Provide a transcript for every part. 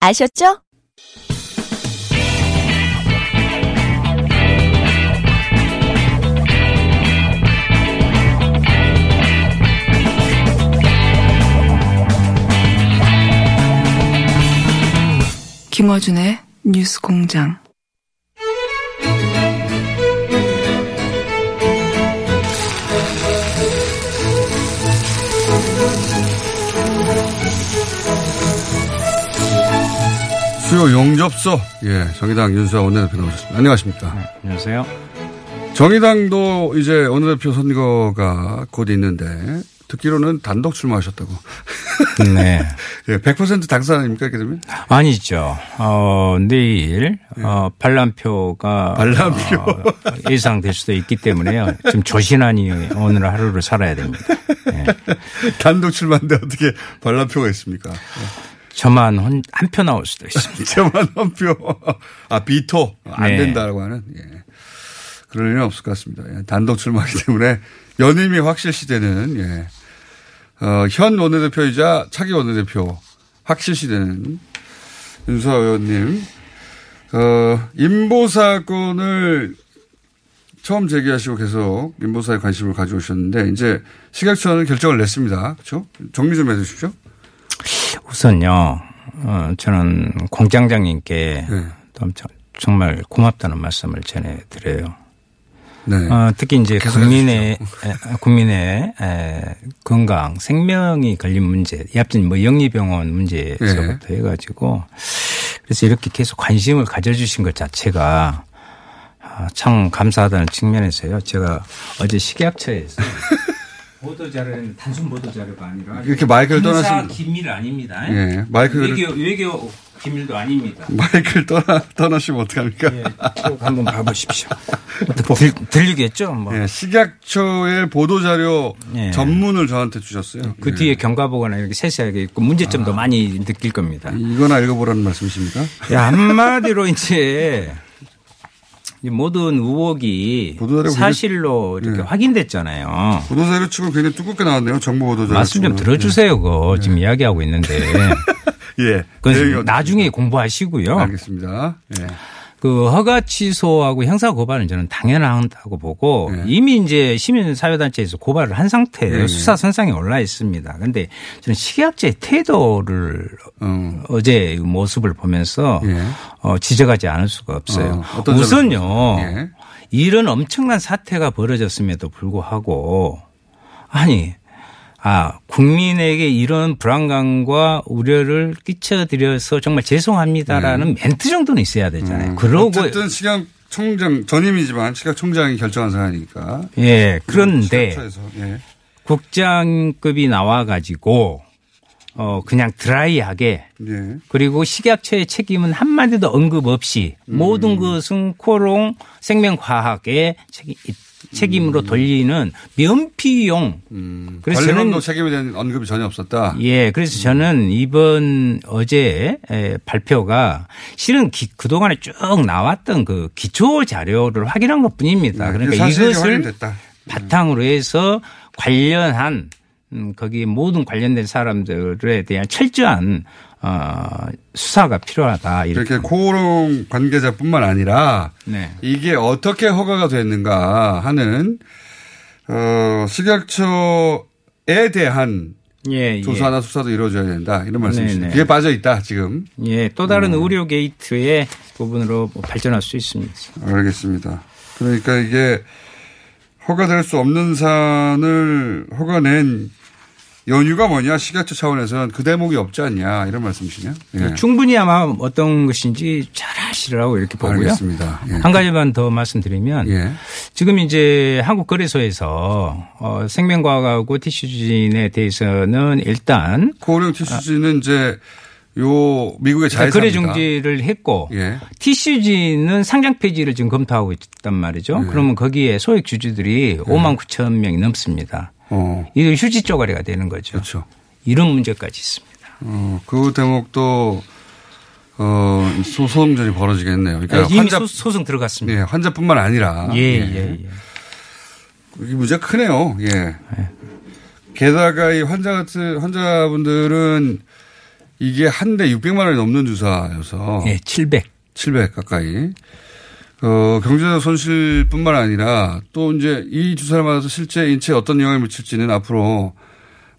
아셨죠? 김어준의 뉴스공장. 수요 용접소. 예, 정의당 윤소하 원내대표 나오셨습니다. 안녕하십니까? 네, 안녕하세요. 정의당도 이제 원내대표 선거가 곧 있는데. 듣기로는 단독 출마하셨다고. 네. 100% 당선 아닙니까? 그러면? 아니죠. 내일, 네. 반란표가. 반란표. 예상될 수도 있기 때문에요. 좀 조신하니 오늘 하루를 살아야 됩니다. 네. 단독 출마인데 어떻게 반란표가 있습니까? 저만 한 표 나올 수도 있습니다. 저만 한 표. 아, 비토. 안 네. 된다라고 하는. 예. 그럴 일은 없을 것 같습니다. 예. 단독 출마하기 때문에. 연임이 확실시되는, 예. 현 원내대표이자 차기 원내대표 확실시되는 윤소하 의원님, 인보 사건을 처음 제기하시고 계속 인보사에 관심을 가져오셨는데, 이제 식약처는 결정을 냈습니다. 그렇죠? 정리 좀 해 주십시오. 우선요, 저는 공장장님께 네. 정말 고맙다는 말씀을 전해드려요. 네. 특히 이제 국민의 건강, 생명이 걸린 문제, 얕은 뭐 영리병원 문제에서부터 네. 해가지고 그래서 이렇게 계속 관심을 가져주신 것 자체가 참 감사하다는 측면에서요. 제가 어제 식약처에서 보도자료는 단순 보도자료가 아니라 이렇게 마이크를 떠나서 기밀 아닙니다. 예, 마이크를 외교 기밀도 아닙니다. 마이크를 떠나시면 어떡합니까? 예, 꼭 한번 봐보십시오. 들리겠죠? 뭐. 예, 식약처의 보도자료 예. 전문을 저한테 주셨어요. 그 예. 뒤에 경과보고나 이렇게 세세하게 있고 문제점도 많이 느낄 겁니다. 이거나 읽어보라는 말씀이십니까? 예, 한마디로 이제 모든 의혹이 사실로 이렇게 예. 확인됐잖아요. 보도자료 측은 굉장히 두껍게 나왔네요. 정보 보도자료. 말씀 좀 들어주세요. 예. 그거 지금 예. 이야기하고 있는데. 예. 그래서 나중에 공부하시고요. 알겠습니다. 예. 그 허가 취소하고 형사 고발은 저는 당연하다고 보고 예. 이미 이제 시민사회단체에서 고발을 한 상태예요. 예. 수사 선상에 올라 있습니다. 그런데 저는 식약처의 태도를 어제 모습을 보면서 예. 지적하지 않을 수가 없어요. 우선요. 예. 이런 엄청난 사태가 벌어졌음에도 불구하고 아니. 국민에게 이런 불안감과 우려를 끼쳐드려서 정말 죄송합니다라는 네. 멘트 정도는 있어야 되잖아요. 그러고 어쨌든 식약총장 전임이지만 식약총장이 결정한 사안이니까. 예. 그런데 예. 국장급이 나와가지고 그냥 드라이하게 예. 그리고 식약처의 책임은 한마디도 언급 없이 모든 것은 코롱 생명과학의 책임으로 돌리는 면피용. 그래서 관리감독 책임에 대한 언급이 전혀 없었다. 예. 그래서 저는 이번 어제 발표가 실은 그동안에 쭉 나왔던 그 기초 자료를 확인한 것 뿐입니다. 그러니까 이것을 바탕으로 해서 관련한 거기 모든 관련된 사람들에 대한 철저한 수사가 필요하다. 이렇게 코롱 관계자뿐만 아니라 네. 이게 어떻게 허가가 됐는가 하는 식약처에 대한 예, 조사나 수사도 이루어져야 된다. 이런 말씀이시죠. 그게 빠져 있다 지금. 예, 또 다른 의료 게이트의 부분으로 발전할 수 있습니다. 알겠습니다. 그러니까 이게 허가될 수 없는 산을 허가낸 연유가 뭐냐, 식약처 차원에서는 그 대목이 없지 않냐, 이런 말씀이시냐? 예. 충분히 아마 어떤 것인지 잘 아시라고 이렇게 보고요. 알겠습니다. 예. 한 가지만 더 말씀드리면 예. 지금 이제 한국거래소에서 생명과학하고 티슈진에 대해서는 일단 고령 티슈진은 이제 요 미국의 자회사입니다. 거래 중지를 했고 예. TCG는 상장 폐지를 지금 검토하고 있단 말이죠. 예. 그러면 거기에 소액 주주들이 예. 5만 9천 명이 넘습니다. 이들 휴지 쪼가리가 되는 거죠. 그렇죠. 이런 문제까지 있습니다. 그 대목도 소송전이 벌어지겠네요. 그러니까 이미 환자, 소송 들어갔습니다. 예, 환자뿐만 아니라. 예. 이 문제가 크네요. 예. 게다가 이 환자분들은 이게 한 대 600만 원이 넘는 주사여서. 예, 700 가까이. 경제적 손실뿐만 아니라 또 이제 이 주사를 맞아서 실제 인체에 어떤 영향을 미칠지는 앞으로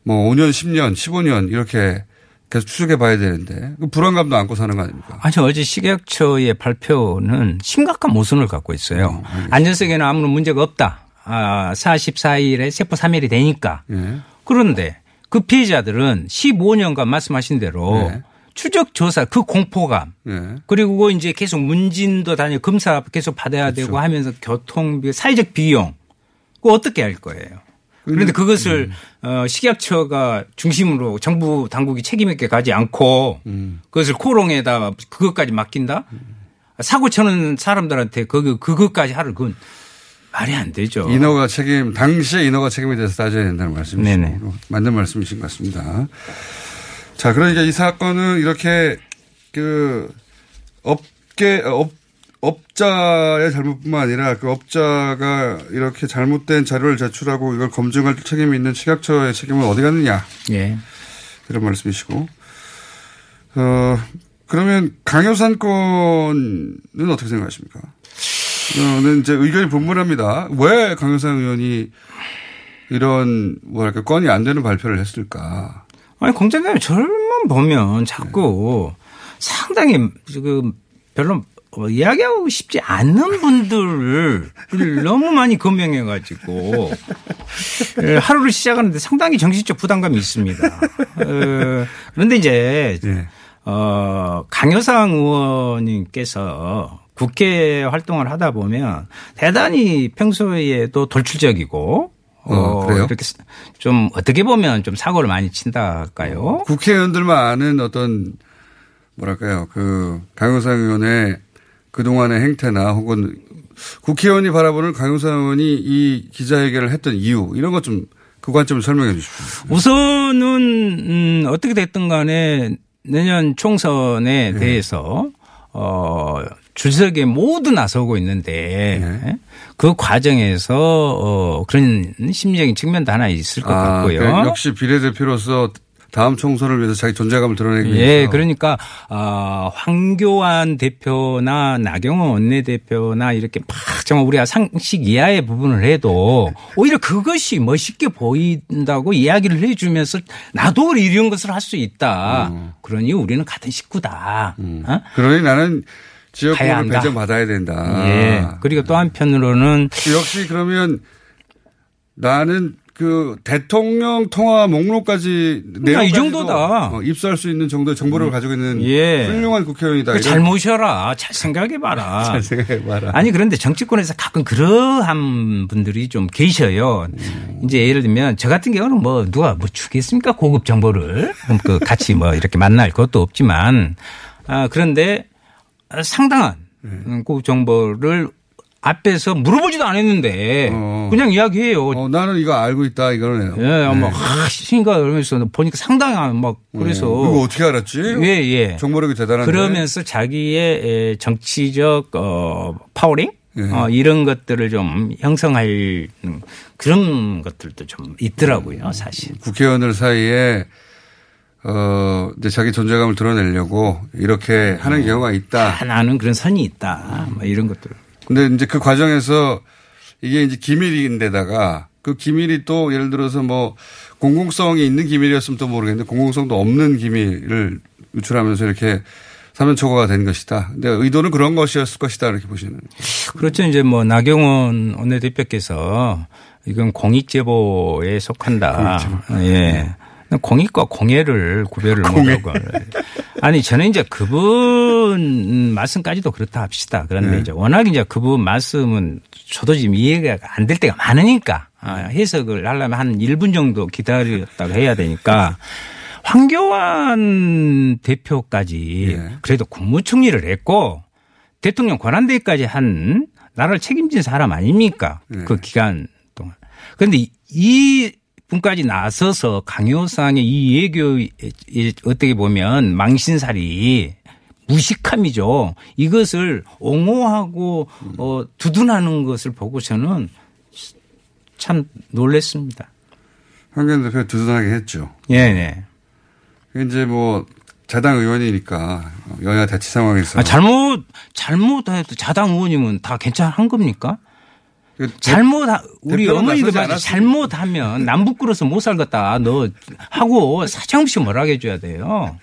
뭐 5년, 10년, 15년 이렇게 계속 추적해 봐야 되는데 불안감도 안고 사는 거 아닙니까? 아니, 어제 식약처의 발표는 심각한 모순을 갖고 있어요. 안전성에는 아무런 문제가 없다. 44일에 세포 3일이 되니까. 예. 그런데 그 피해자들은 15년간 말씀하신 대로 네. 추적 조사 그 공포감 네. 그리고 이제 계속 문진도 다니고 검사 계속 받아야 그렇죠. 되고 하면서 교통비 사회적 비용 그거 어떻게 할 거예요. 그런데 그것을 식약처가 중심으로 정부 당국이 책임 있게 가지 않고 그것을 코롱에다 그것까지 맡긴다. 사고 쳐는 사람들한테 그것까지 하를 그건 말이 안 되죠. 당시의 인허가 책임에 대해서 따져야 된다는 말씀이시죠. 네네. 맞는 말씀이신 것 같습니다. 자, 그러니까 이 사건은 이렇게 그 업자의 잘못뿐만 아니라 그 업자가 이렇게 잘못된 자료를 제출하고 이걸 검증할 책임이 있는 식약처의 책임은 어디 갔느냐. 예. 이런 말씀이시고. 그러면 강효상 건은 어떻게 생각하십니까? 저는 이제 의견이 분분합니다. 왜 강효상 의원이 이런 뭐랄까 건이 안 되는 발표를 했을까? 아니 공장장님 저만 보면 자꾸 네. 상당히 지금 별로 이야기하고 싶지 않는 분들을 너무 많이 검명해가지고 하루를 시작하는데 상당히 정신적 부담감이 있습니다. 그런데 이제 네. 강효상 의원님께서 국회 활동을 하다 보면 대단히 평소에도 돌출적이고 이렇게 좀 어떻게 보면 좀 사고를 많이 친다 할까요? 국회의원들만 아는 어떤 뭐랄까요? 그 강효상 의원의 그동안의 행태나 혹은 국회의원이 바라보는 강효상 의원이 이 기자회견을 했던 이유 이런 것 좀 그 관점을 설명해 주십시오. 우선은 어떻게 됐든 간에 내년 총선에 네. 대해서 주석이 모두 나서고 있는데 네. 그 과정에서 그런 심리적인 측면도 하나 있을 것 같고요. 그러니까 역시 비례대표로서 다음 총선을 위해서 자기 존재감을 드러내기 위해서. 예, 그러니까 황교안 대표나 나경원 원내대표나 이렇게 막 정말 우리가 상식 이하의 부분을 해도 오히려 그것이 멋있게 보인다고 이야기를 해주면서 나도 이런 것을 할 수 있다. 그러니 우리는 같은 식구다. 어? 그러니 나는 지역구를 배정받아야 된다. 예. 그리고 또 한편으로는 역시 그러면 나는 그 대통령 통화 목록까지 내용까지도 이 정도다. 입수할 수 있는 정도의 정보를 가지고 있는 예. 훌륭한 국회의원이다. 그러니까 잘 모셔라. 잘 생각해봐라. 아니 그런데 정치권에서 가끔 그러한 분들이 좀 계셔요. 이제 예를 들면 저 같은 경우는 뭐 누가 뭐 주겠습니까? 고급 정보를 그 같이 뭐 이렇게 만날 것도 없지만 그런데 상당한 고급 정보를 앞에서 물어보지도 않았는데 그냥 이야기해요. 나는 이거 알고 있다 이거네요. 예, 막 신가 이러면서 보니까 상당한 막 그래서 이거 어떻게 알았지? 예. 정보력이 대단한데. 그러면서 자기의 정치적 파워링 예. 이런 것들을 좀 형성할 그런 것들도 좀 있더라고요, 사실. 국회의원들 사이에 이제 자기 존재감을 드러내려고 이렇게 하는 경우가 있다. 나는 그런 선이 있다. 막 이런 것들. 근데 이제 그 과정에서 이게 이제 기밀인데다가 그 기밀이 또 예를 들어서 뭐 공공성이 있는 기밀이었으면 또 모르겠는데 공공성도 없는 기밀을 유출하면서 이렇게 사면 초과가 된 것이다. 근데 의도는 그런 것이었을 것이다. 이렇게 보시는. 그렇죠. 이제 뭐 나경원 원내대표께서 이건 공익제보에 속한다. 예. 공익과 공해를 구별을 못하고. 아니 저는 이제 그분 말씀까지도 그렇다 합시다. 그런데 네. 이제 워낙 이제 그분 말씀은 저도 지금 이해가 안 될 때가 많으니까 해석을 하려면 한 1분 정도 기다렸다가 해야 되니까 황교안 대표까지 네. 그래도 국무총리를 했고 대통령 권한대행까지 한 나라를 책임진 사람 아닙니까? 네. 그 기간 동안. 그런데 이 분까지 나서서 강효상의 이 외교의 어떻게 보면 망신살이 무식함이죠. 이것을 옹호하고 두둔하는 것을 보고서는 참 놀랬습니다. 황교안 대표가 두둔하게 했죠. 네네. 이제 뭐 자당 의원이니까 여야 대치 상황에서. 아, 잘못해도 자당 의원이면 다 괜찮은 겁니까? 우리 어머니도 잘못하면 남 부끄러워서 못 살겠다 너 하고 사정없이 뭐라고 해줘야 돼요.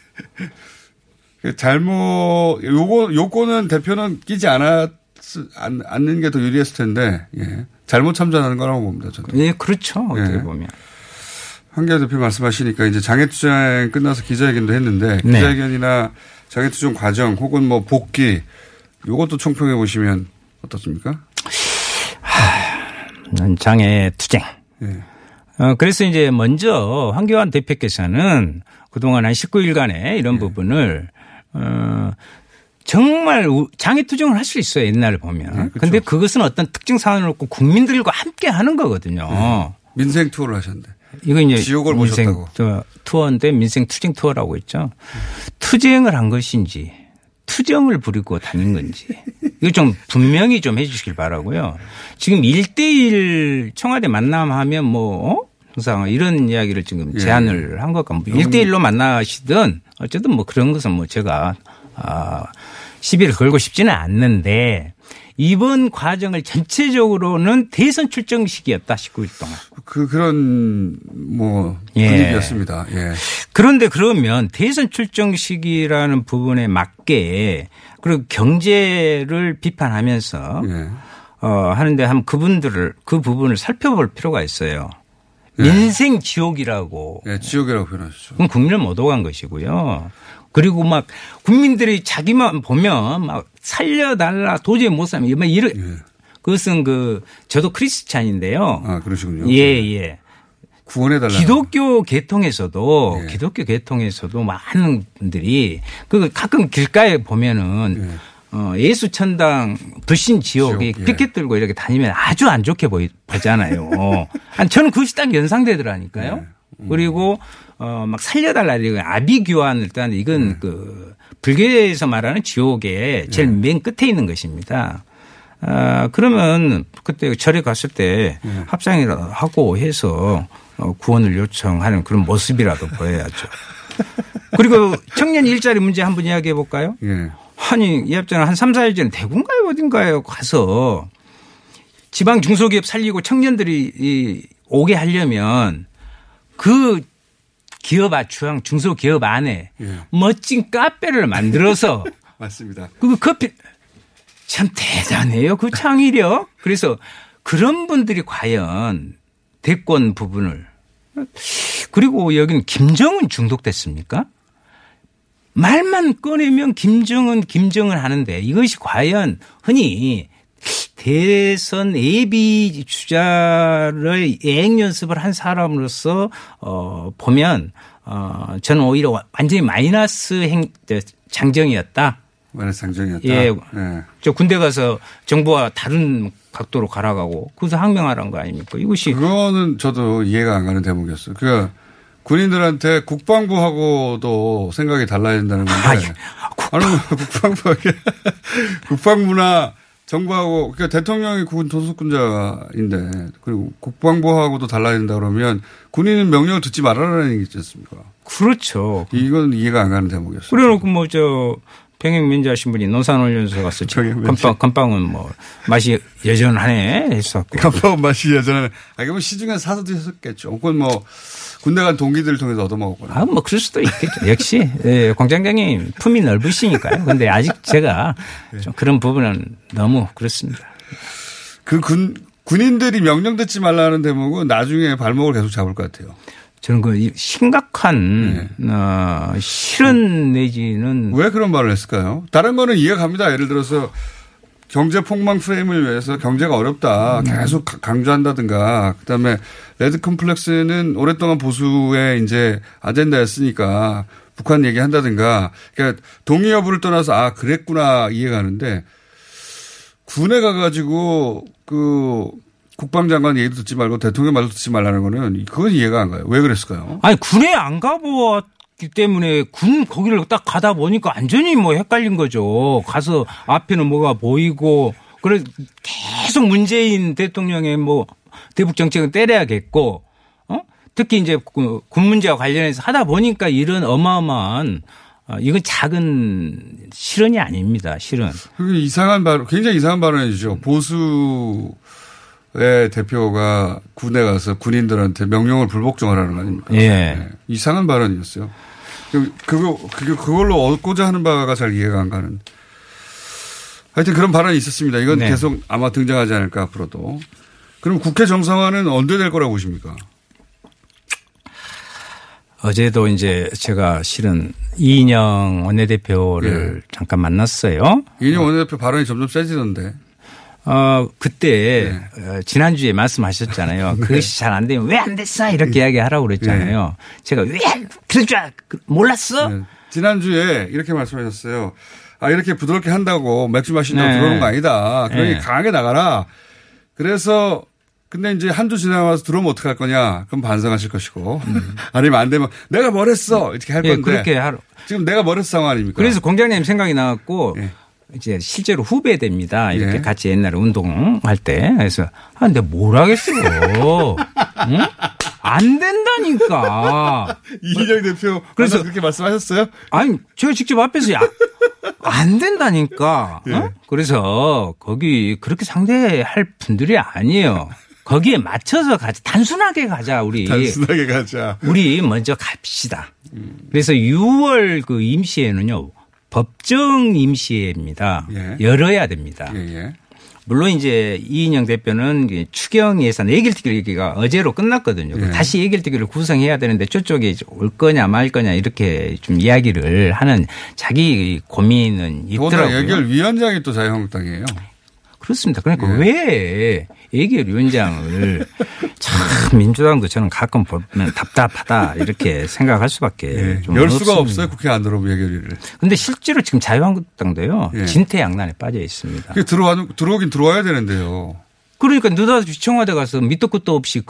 요거는 대표는 끼지 않는 게 더 유리했을 텐데, 예. 잘못 참전하는 거라고 봅니다, 저도. 예, 그렇죠. 어떻게 예. 보면. 황교안 대표 말씀하시니까 이제 장애투쟁 끝나서 기자회견도 했는데, 네. 기자회견이나 장애투쟁 과정 혹은 뭐 복귀, 요것도 총평해 보시면 어떻습니까? 장애 투쟁. 네. 그래서 이제 먼저 황교안 대표께서는 그동안 한 19일간의 이런 네. 부분을 정말 장애 투쟁을 할 수 있어요. 옛날에 보면. 네, 그렇죠. 그런데 그것은 어떤 특정 사안을 놓고 국민들과 함께 하는 거거든요. 네. 민생 투어를 하셨는데. 이건 이제 지옥을 보셨다고. 투어인데 민생 투쟁 투어라고 했죠. 투쟁을 한 것인지. 투정을 부리고 다닌 건지 이거 좀 분명히 좀 해 주시길 바라고요. 지금 1대1 청와대 만남하면 뭐 항상 이런 이야기를 지금 제안을 예. 한 것 같고 1대1로 만나시든 어쨌든 뭐 그런 것은 뭐 제가 시비를 걸고 싶지는 않는데 이번 과정을 전체적으로는 대선 출정식이었다 19일 동안. 그런 뭐 분위기였습니다. 예. 예. 그런데 그러면 대선 출정식이라는 부분에 맞게 그리고 경제를 비판하면서 예. 하는데 한 그분들을 그 부분을 살펴볼 필요가 있어요. 예. 민생 지옥이라고. 예, 지옥이라고 표현하셨죠. 그럼 국민을 못 오간 것이고요. 그리고 막 국민들이 자기만 보면 막 살려달라 도저히 못 살면 막 이런 예. 그것은 저도 크리스찬인데요. 아 그러시군요. 예예. 예. 구원해달라. 기독교 계통에서도 많은 분들이 그 가끔 길가에 보면은 예. 예수 천당 불신 지옥이 지옥, 피켓 예. 들고 이렇게 다니면 아주 안 좋게 보잖아요. 아니, 저는 그것이 딱 연상되더라니까요. 예. 그리고 막 살려달라 이거 아비규환을 따는 이건 네. 그 불교에서 말하는 지옥의 제일 네. 맨 끝에 있는 것입니다. 그러면 그때 절에 갔을 때 네. 합상이라 하고 해서 구원을 요청하는 그런 모습이라도 보여야죠. 그리고 청년 일자리 문제 한번 이야기해 볼까요? 네. 아니 이 앞전에 한 3, 4일 전에 대구인가에 어딘가에 가서 지방 중소기업 살리고 청년들이 오게 하려면 그 기업 주황 중소기업 안에 예. 멋진 카페를 만들어서 맞습니다. 그 커피 참 대단해요. 그 창의력. 그래서 그런 분들이 과연 대권 부분을 그리고 여기는 김정은 중독됐습니까? 말만 꺼내면 김정은 하는데 이것이 과연 흔히 대선 예비 주자를 예행 연습을 한 사람으로서 보면 저는 오히려 완전히 마이너스 장정이었다. 마이너스 장정이었다. 예, 네. 저 군대 가서 정부와 다른 각도로 가라가고 그래서 항명하라는 거 아닙니까? 이것이 그거는 저도 이해가 안 가는 대목이었어요. 그러니까 군인들한테 국방부하고도 생각이 달라진다는 건데. 국방부나 정부하고 그러니까 대통령이 군 소속군자인데 그리고 국방부하고도 달라진다 그러면 군인은 명령을 듣지 말아라는 얘기지 않습니까? 그렇죠. 이건 이해가 안 가는 대목이었어요. 그래놓고 뭐 평양민주하신 분이 논산훈련소 갔었죠. 건빵은 뭐 맛이 여전하네 했었고. 건빵은 맛이 여전하네. 아, 그럼 시중에 사서 드셨겠죠. 혹은 뭐 군대 간 동기들을 통해서 얻어먹었거나. 아, 뭐 그럴 수도 있겠죠. 역시 예, 공장장님 품이 넓으시니까요. 그런데 아직 제가 좀 그런 부분은 너무 그렇습니다. 그 군인들이 명령 듣지 말라는 대목은 나중에 발목을 계속 잡을 것 같아요. 저는 그 심각한 실은 내지는. 왜 그런 말을 했을까요? 다른 거는 이해가 갑니다. 예를 들어서 경제 폭망 프레임을 위해서 경제가 어렵다 계속 강조한다든가. 그다음에 레드 컴플렉스는 오랫동안 보수의 이제 아젠다였으니까 북한 얘기한다든가. 그러니까 동의 여부를 떠나서 아 그랬구나 이해가 가는데 군에 가가지고 그. 국방장관 얘기도 듣지 말고 대통령 말도 듣지 말라는 거는 그건 이해가 안 가요. 왜 그랬을까요? 아니 군에 안 가보았기 때문에 군 거기를 딱 가다 보니까 완전히 뭐 헷갈린 거죠. 가서 앞에는 뭐가 보이고 그래 계속 문재인 대통령의 뭐 대북 정책은 때려야겠고 특히 이제 군 문제와 관련해서 하다 보니까 이런 어마어마한 이건 작은 실언이 아닙니다. 실언. 이상한 발언, 굉장히 이상한 발언이죠. 보수 왜 대표가 군에 가서 군인들한테 명령을 불복종하라는 거 아닙니까? 예. 네. 이상한 발언이었어요. 그걸로 얻고자 하는 바가 잘 이해가 안 가는. 하여튼 그런 발언이 있었습니다. 이건 네. 계속 아마 등장하지 않을까 앞으로도. 그럼 국회 정상화는 언제 될 거라고 보십니까? 어제도 이제 제가 실은 이인영 원내대표를 예. 잠깐 만났어요. 이인영 원내대표 발언이 점점 세지던데. 그때 네. 지난주에 말씀하셨잖아요. 네. 그것이 잘 안 되면 왜 안 됐어? 이렇게 이야기하라고 그랬잖아요. 네. 제가 왜 그럴 줄 몰랐어? 네. 지난주에 이렇게 말씀하셨어요. 아 이렇게 부드럽게 한다고 맥주 마신다고 네. 들어오는 거 아니다. 그러니 네. 강하게 나가라. 그래서 근데 이제 한 주 지나와서 들어오면 어떡할 거냐. 그럼 반성하실 것이고. 아니면 안 되면 내가 뭘 했어. 이렇게 할 네, 건데. 그렇게 하러. 지금 내가 뭘 했어 상황 아닙니까? 그래서 공장장님 생각이 나갖고. 네. 이제 실제로 후배됩니다. 이렇게 예. 같이 옛날에 운동할 때. 그래서, 아, 근데 뭘 하겠어. 응? 안 된다니까. 이인영 대표. 그래서 그렇게 말씀하셨어요? 아니, 제가 직접 앞에서, 야, 안 된다니까. 예. 어? 그래서 거기 그렇게 상대할 분들이 아니에요. 거기에 맞춰서 가자. 단순하게 가자, 우리. 단순하게 가자. 우리 먼저 갑시다. 그래서 6월 그 임시회는요. 법정 임시회입니다. 예. 열어야 됩니다. 예예. 물론 이제 이인영 대표는 추경 예산 예결특위 얘기가 어제로 끝났거든요. 예. 다시 예결특위를 구성해야 되는데 저쪽에 올 거냐 말 거냐 이렇게 좀 이야기를 하는 자기 고민은 있더라고요. 예결위원장이 또 자유한국당이에요. 그렇습니다. 그러니까 예. 왜 예결위원장을 참 민주당도 저는 가끔 보면 답답하다 이렇게 생각할 수밖에 예. 좀 열 수가 없어요. 국회 안으로 예결위를. 그런데 실제로 지금 자유한국당도요. 예. 진퇴양난에 빠져 있습니다. 들어오긴 들어와야 되는데요. 그러니까 느닷없이 청와대 가서 밑도 끝도 없이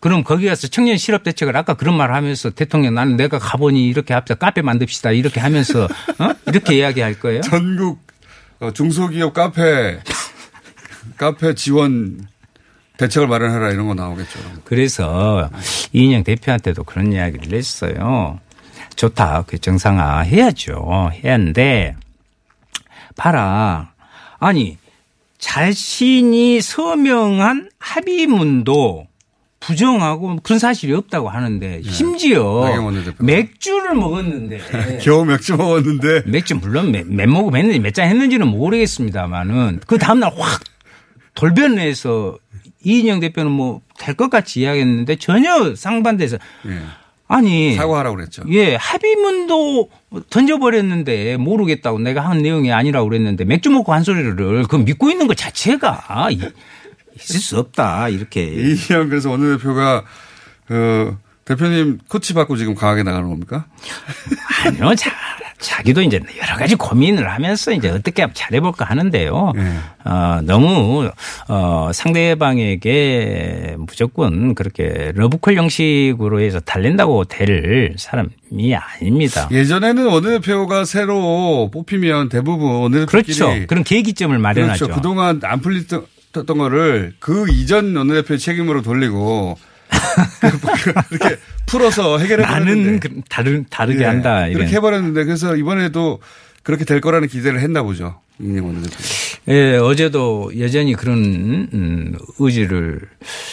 그럼 거기 가서 청년 실업 대책을 아까 그런 말 하면서 대통령 나는 내가 가보니 이렇게 합시다. 카페 만듭시다. 이렇게 하면서 어? 이렇게 이야기할 거예요. 전국. 중소기업 카페 지원 대책을 마련해라 이런 거 나오겠죠. 그래서 이인영 대표한테도 그런 이야기를 했어요. 좋다. 그 정상화 해야죠. 해야 하는데 봐라. 아니 자신이 서명한 합의문도 부정하고 그런 사실이 없다고 하는데 심지어 네. 맥주를 먹었는데 겨우 맥주 먹었는데 맥주 물론 몇 모금 했는지 몇 잔 했는지는 모르겠습니다만은 그 다음날 확 돌변해서 이인영 대표는 뭐 될 것 같이 이야기했는데 전혀 상반돼서 네. 아니 사과하라고 그랬죠. 예 합의문도 던져버렸는데 모르겠다고 내가 한 내용이 아니라고 그랬는데 맥주 먹고 한 소리를 그 믿고 있는 것 자체가 있을 수 없다 이렇게. 이형 그래서 원내대표가 대표님 코치 받고 지금 강하게 나가는 겁니까? 아니요. 자기도 이제 여러 가지 고민을 하면서 이제 어떻게 잘해볼까 하는데요. 네. 너무 상대방에게 무조건 그렇게 러브콜 형식으로 해서 달린다고 될 사람이 아닙니다. 예전에는 원내대표가 새로 뽑히면 대부분 원내대표끼리. 그렇죠. 그런 계기점을 마련하죠. 그렇죠. 그동안 안 풀리던. 했던 거를 그 이전 원내대표의 책임으로 돌리고 이렇게 풀어서 해결해버렸는데 나는 다르게 한다. 이렇게 해버렸는데 그래서 이번에도 그렇게 될 거라는 기대를 했나 보죠. 예, 어제도 여전히 그런 의지를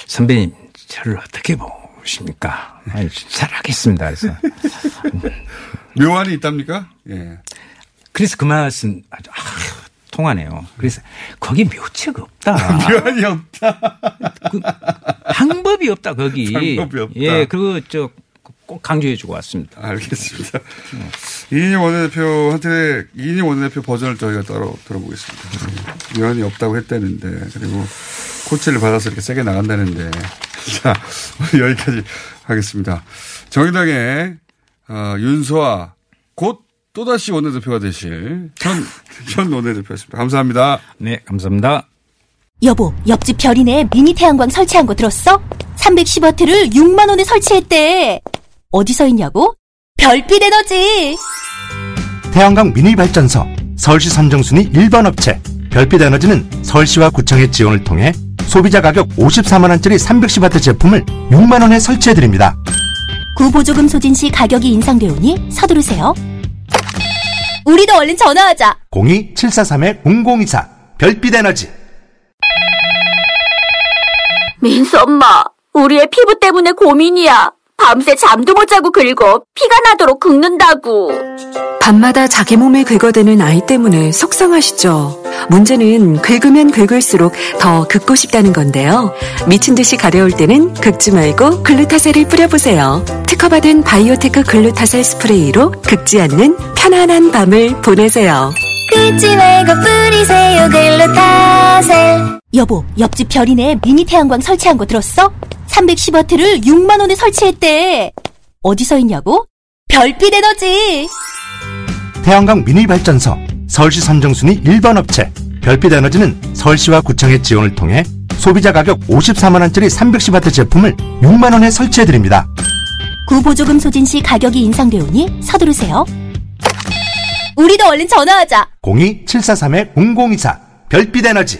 선배님 저를 어떻게 보십니까? 아니, 잘하겠습니다. 그래서 묘안이 있답니까? 예. 그래서 그 말씀 아주 통하네요. 그래서 거기 묘책 없다. 묘안이 없다. 그 방법이 없다 거기. 방법이 없다. 예, 그리고 저 꼭 강조해 주고 왔습니다. 알겠습니다. 이인영 원내대표한테 이인영 원내대표 버전을 저희가 따로 들어보겠습니다. 묘안이 없다고 했다는데 그리고 코치를 받아서 이렇게 세게 나간다는데 자 여기까지 하겠습니다. 정의당의 윤소하 곧 또다시 원내대표가 되실 현 원내대표였습니다. 감사합니다. 네, 감사합니다. 여보, 옆집 별이네 미니 태양광 설치한 거 들었어? 310W를 6만 원에 설치했대. 어디서 있냐고? 별빛에너지. 태양광 미니 발전소 서울시 선정순위 1번 업체 별빛에너지는 서울시와 구청의 지원을 통해 소비자 가격 54만 원짜리 310W 제품을 6만 원에 설치해드립니다. 구보조금 소진 시 가격이 인상되오니 서두르세요. 우리도 얼른 전화하자. 02-743-0024 별빛에너지. 민수 엄마, 우리의 피부 때문에 고민이야. 밤새 잠도 못 자고 긁어 피가 나도록 긁는다고. 밤마다 자기 몸에 긁어대는 아이 때문에 속상하시죠. 문제는 긁으면 긁을수록 더 긁고 싶다는 건데요. 미친 듯이 가려울 때는 긁지 말고 글루타셀을 뿌려보세요. 특허받은 바이오테크 글루타셀 스프레이로 긁지 않는 편안한 밤을 보내세요. 긁지 말고 뿌리세요 글루타셀. 여보, 옆집 별이네 미니 태양광 설치한 거 들었어? 310W를 6만 원에 설치했대. 어디서 있냐고? 별빛에너지. 태양광 미니 발전소 서울시 선정순위 1번 업체 별빛에너지는 서울시와 구청의 지원을 통해 소비자 가격 54만 원짜리 310W 제품을 6만 원에 설치해드립니다. 구보조금 소진 시 가격이 인상되오니 서두르세요. 우리도 얼른 전화하자. 02-743-0024 별빛에너지.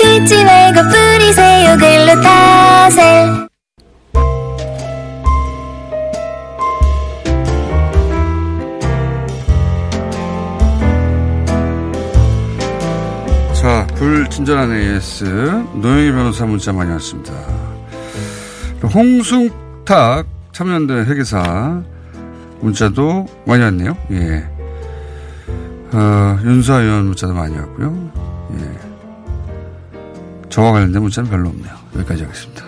긁지 말고 뿌리세요 글루타셀. 자, 불친절한 AS 노영희 변호사 문자 많이 왔습니다. 홍승탁 참여연대 회계사 문자도 많이 왔네요. 예, 윤소하 의원 문자도 많이 왔고요. 예, 저와 관련된 문자는 별로 없네요. 여기까지 하겠습니다.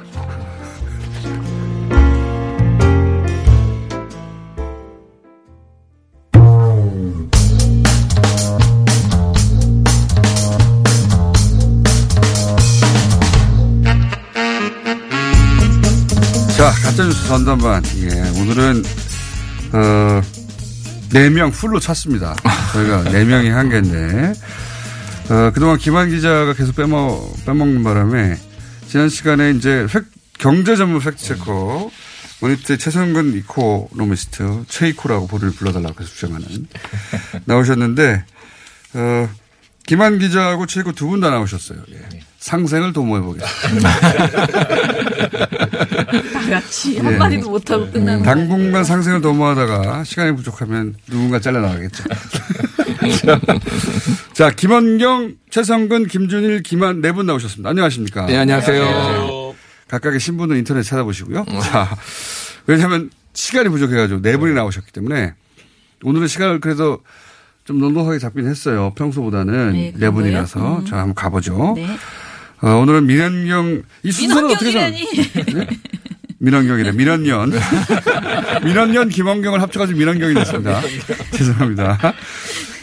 자, 가짜뉴스 전담반. 예, 오늘은 4명 풀로 찼습니다. 저희가 4명이 한계인데 그동안 김완 기자가 계속 빼먹는 바람에 지난 시간에 이제 경제 전문 팩트체커 모니터의 최성근 이코노미스트, 최이코라고 부를 불러달라고 계속 주장하는 나오셨는데 김완 기자하고 최이코 두 분 다 나오셨어요. 예. 상생을 도모해보겠습니다. 다 같이 한마디도 예. 못하고 끝나는. 당분간 상생을 도모하다가 시간이 부족하면 누군가 잘라나가겠죠. 자, 김언경, 최성근, 김준일, 김완 네 분 나오셨습니다. 안녕하십니까. 네, 안녕하세요. 안녕하세요. 각각의 신분은 인터넷 찾아보시고요. 자, 왜냐하면 시간이 부족해가지고 네 분이 나오셨기 때문에 오늘은 시간을 그래서 좀 넉넉하게 잡긴 했어요. 평소보다는. 네, 분이라서. 자, 한번 가보죠. 네. 오늘은 민원경. 이 순서는 어떻게 생각하세요? 민원경이래. 민원년. 민원년 김언경을 합쳐가지고 민원경이 됐습니다. 죄송합니다.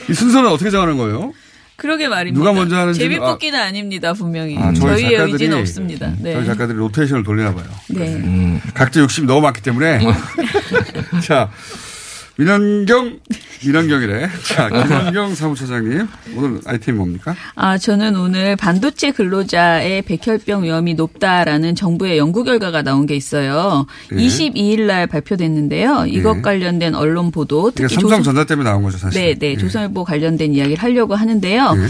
이 순서는 어떻게 정하는 거예요? 그러게 말입니다. 누가 먼저 하는지. 제비뽑기는 아닙니다. 분명히. 저희의 의지는 없습니다. 네. 저희 작가들이 로테이션을 돌리나 봐요. 네. 각자 욕심이 너무 많기 때문에. 자, 민원경이래. 자, 김언경 사무처장님, 오늘 아이템이 뭡니까? 아, 저는 오늘 반도체 근로자의 백혈병 위험이 높다라는 정부의 연구 결과가 나온 게 있어요. 네. 22일 날 발표됐는데요. 이것 네. 관련된 언론 보도, 특히 그러니까 삼성전자 때문에 나온 거죠, 사실. 네, 네. 조선일보 관련된 이야기를 하려고 하는데요. 네.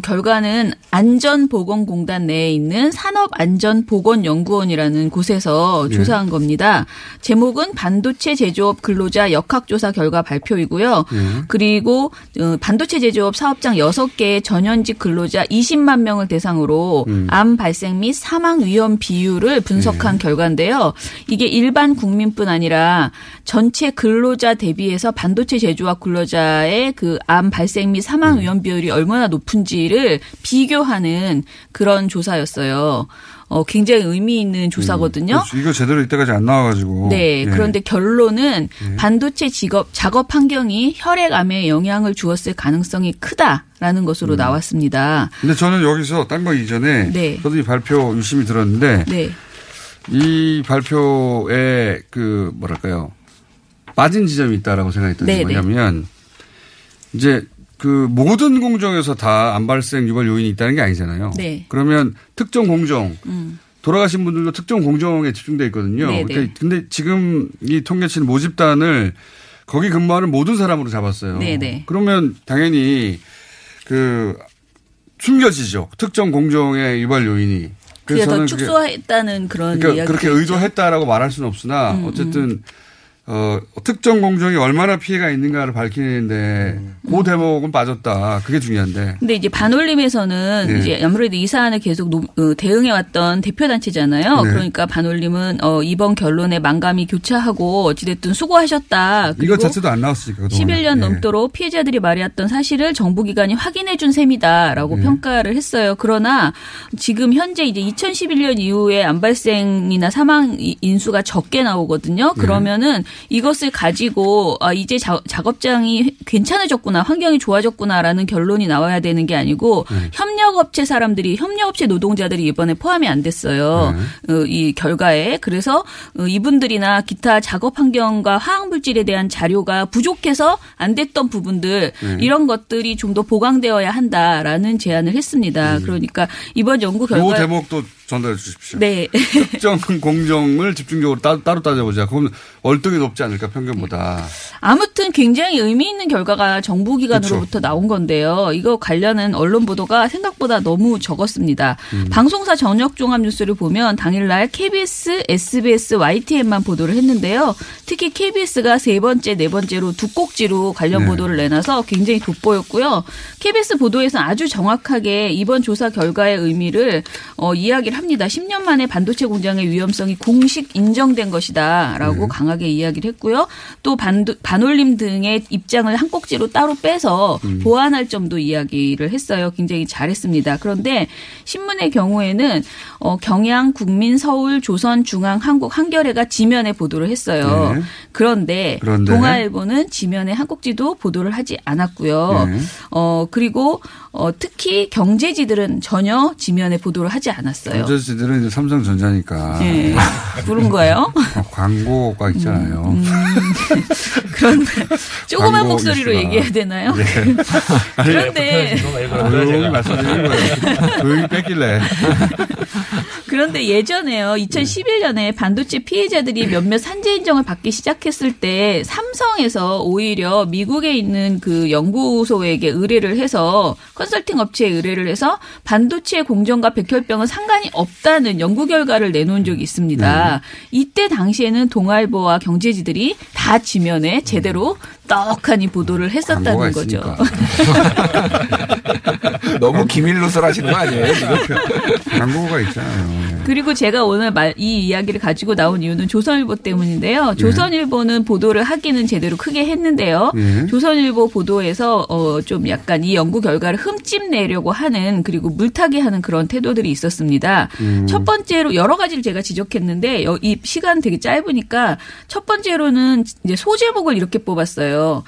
결과는 안전보건공단 내에 있는 산업안전보건연구원이라는 곳에서 네. 조사한 겁니다. 제목은 반도체 제조업 근로자 역학조사 결과 발표이고요. 그리고 반도체 제조업 사업장 6개의 전현직 근로자 20만 명을 대상으로 암 발생 및 사망 위험 비율을 분석한 결과인데요. 이게 일반 국민뿐 아니라 전체 근로자 대비해서 반도체 제조업 근로자의 그 암 발생 및 사망 위험 비율이 얼마나 높은지를 비교하는 그런 조사였어요. 굉장히 의미 있는 조사거든요. 이거 제대로 이때까지 안 나와가지고. 네. 그런데 결론은 반도체 작업 환경이 혈액암에 영향을 주었을 가능성이 크다라는 것으로 나왔습니다. 근데 저는 여기서 딴 거 이전에 저도 이 발표 유심히 들었는데 이 발표에 그 뭐랄까요 빠진 지점이 있다라고 생각했던 게 뭐냐면 이제. 그 모든 공정에서 다 암 발생 유발 요인이 있다는 게 아니잖아요. 네. 그러면 특정 공정 돌아가신 분들도 특정 공정에 집중돼 있거든요. 근데 지금 이 통계치는 모집단을 거기 근무하는 모든 사람으로 잡았어요. 네네. 그러면 당연히 그 숨겨지죠. 특정 공정의 유발 요인이. 그래서 더 축소했다는 그런 그러니까 이야기. 그렇게 의도했다라고 말할 수는 없으나 어쨌든. 특정 공정이 얼마나 피해가 있는가를 밝히는데 그 대목은 빠졌다. 그게 중요한데. 근데 이제 반올림에서는 이제 아무래도 이 사안을 계속 대응해왔던 대표단체잖아요. 네. 그러니까 반올림은 이번 결론에 만감이 교차하고 어찌됐든 수고하셨다. 그리고 이거 자체도 안 나왔으니까. 그동안. 11년 넘도록 피해자들이 말해왔던 사실을 정보기관이 확인해준 셈이다라고 평가를 했어요. 그러나 지금 현재 이제 2011년 이후에 암 발생이나 사망 인수가 적게 나오거든요. 그러면은 이것을 가지고 아, 이제 작업장이 괜찮아졌구나 환경이 좋아졌구나라는 결론이 나와야 되는 게 아니고 협력업체 사람들이 협력업체 노동자들이 이번에 포함이 안 됐어요. 이 결과에. 그래서 이분들이나 기타 작업 환경과 화학물질에 대한 자료가 부족해서 안 됐던 부분들 이런 것들이 좀 더 보강되어야 한다라는 제안을 했습니다. 그러니까 이번 연구 결과. 그 대목도 전달해 주십시오. 네. 특정 공정을 집중적으로 따로 따져보자. 그럼 월등히 높지 않을까 평균보다. 아무튼 굉장히 의미 있는 결과가 정부기관으로부터 나온 건데요. 이거 관련한 언론 보도가 생각보다 너무 적었습니다. 방송사 저녁 종합 뉴스를 보면 당일날 KBS, SBS, YTN만 보도를 했는데요. 특히 KBS가 3번째, 4번째로 두 꼭지로 관련 보도를 내놔서 굉장히 돋보였고요. KBS 보도에서는 아주 정확하게 이번 조사 결과의 의미를 이야기를 합니다. 10년 만에 반도체 공장의 위험성이 공식 인정된 것이다라고 강하게 이야기를 했고요. 또 반올림 등의 입장을 한 꼭지로 따로 빼서 보완할 점도 이야기를 했어요. 굉장히 잘했습니다. 그런데 신문의 경우에는 경향, 국민, 서울, 조선, 중앙, 한국, 한겨레가 지면에 보도를 했어요. 그런데 동아일보는 지면에 한 꼭지도 보도를 하지 않았고요. 그리고 특히 경제지들은 전혀 지면에 보도를 하지 않았어요. 경제지들은 이제 삼성전자니까. 네. 부른 거예요? 광고가 있잖아요. 그런데 조그만 목소리로 있으나. 얘기해야 되나요? 네. 그런데 조용히 말씀드리는 거예요. 조용히 뺏길래. 그런데 예전에요. 2011년에 반도체 피해자들이 몇몇 산재 인정을 받기 시작했을 때 삼성에서 오히려 미국에 있는 그 연구소에게 의뢰를 해서 컨설팅 업체에 의뢰를 해서 반도체 공정과 백혈병은 상관이 없다는 연구 결과를 내놓은 적이 있습니다. 이때 당시에는 동아일보와 경제지들이 다 다 지면에 제대로 떡하니 보도를 했었다는 거죠. 너무 기밀로설 하시는 거 아니에요? 광고가 있잖아요. 그리고 제가 오늘 이 이야기를 가지고 나온 이유는 조선일보 때문인데요. 조선일보는 보도를 하기는 제대로 크게 했는데요. 조선일보 보도에서 좀 약간 이 연구 결과를 흠집내려고 하는 그리고 물타기하는 그런 태도들이 있었습니다. 첫 번째로 여러 가지를 제가 지적했는데 이 시간 되게 짧으니까 첫 번째로는 이제 소제목을 이렇게 뽑았어요.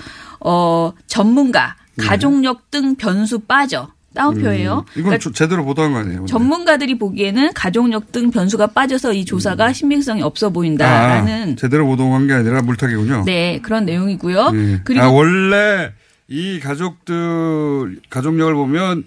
전문가, 가족력 등 변수 빠져. 따옴표예요. 이건 그러니까 제대로 보도한 거 아니에요? 전문가들이 보기에는 가족력 등 변수가 빠져서 이 조사가 신빙성이 없어 보인다라는. 제대로 보도한 게 아니라 물타기군요. 네. 그런 내용이고요. 네. 그리고 원래 이 가족력을 보면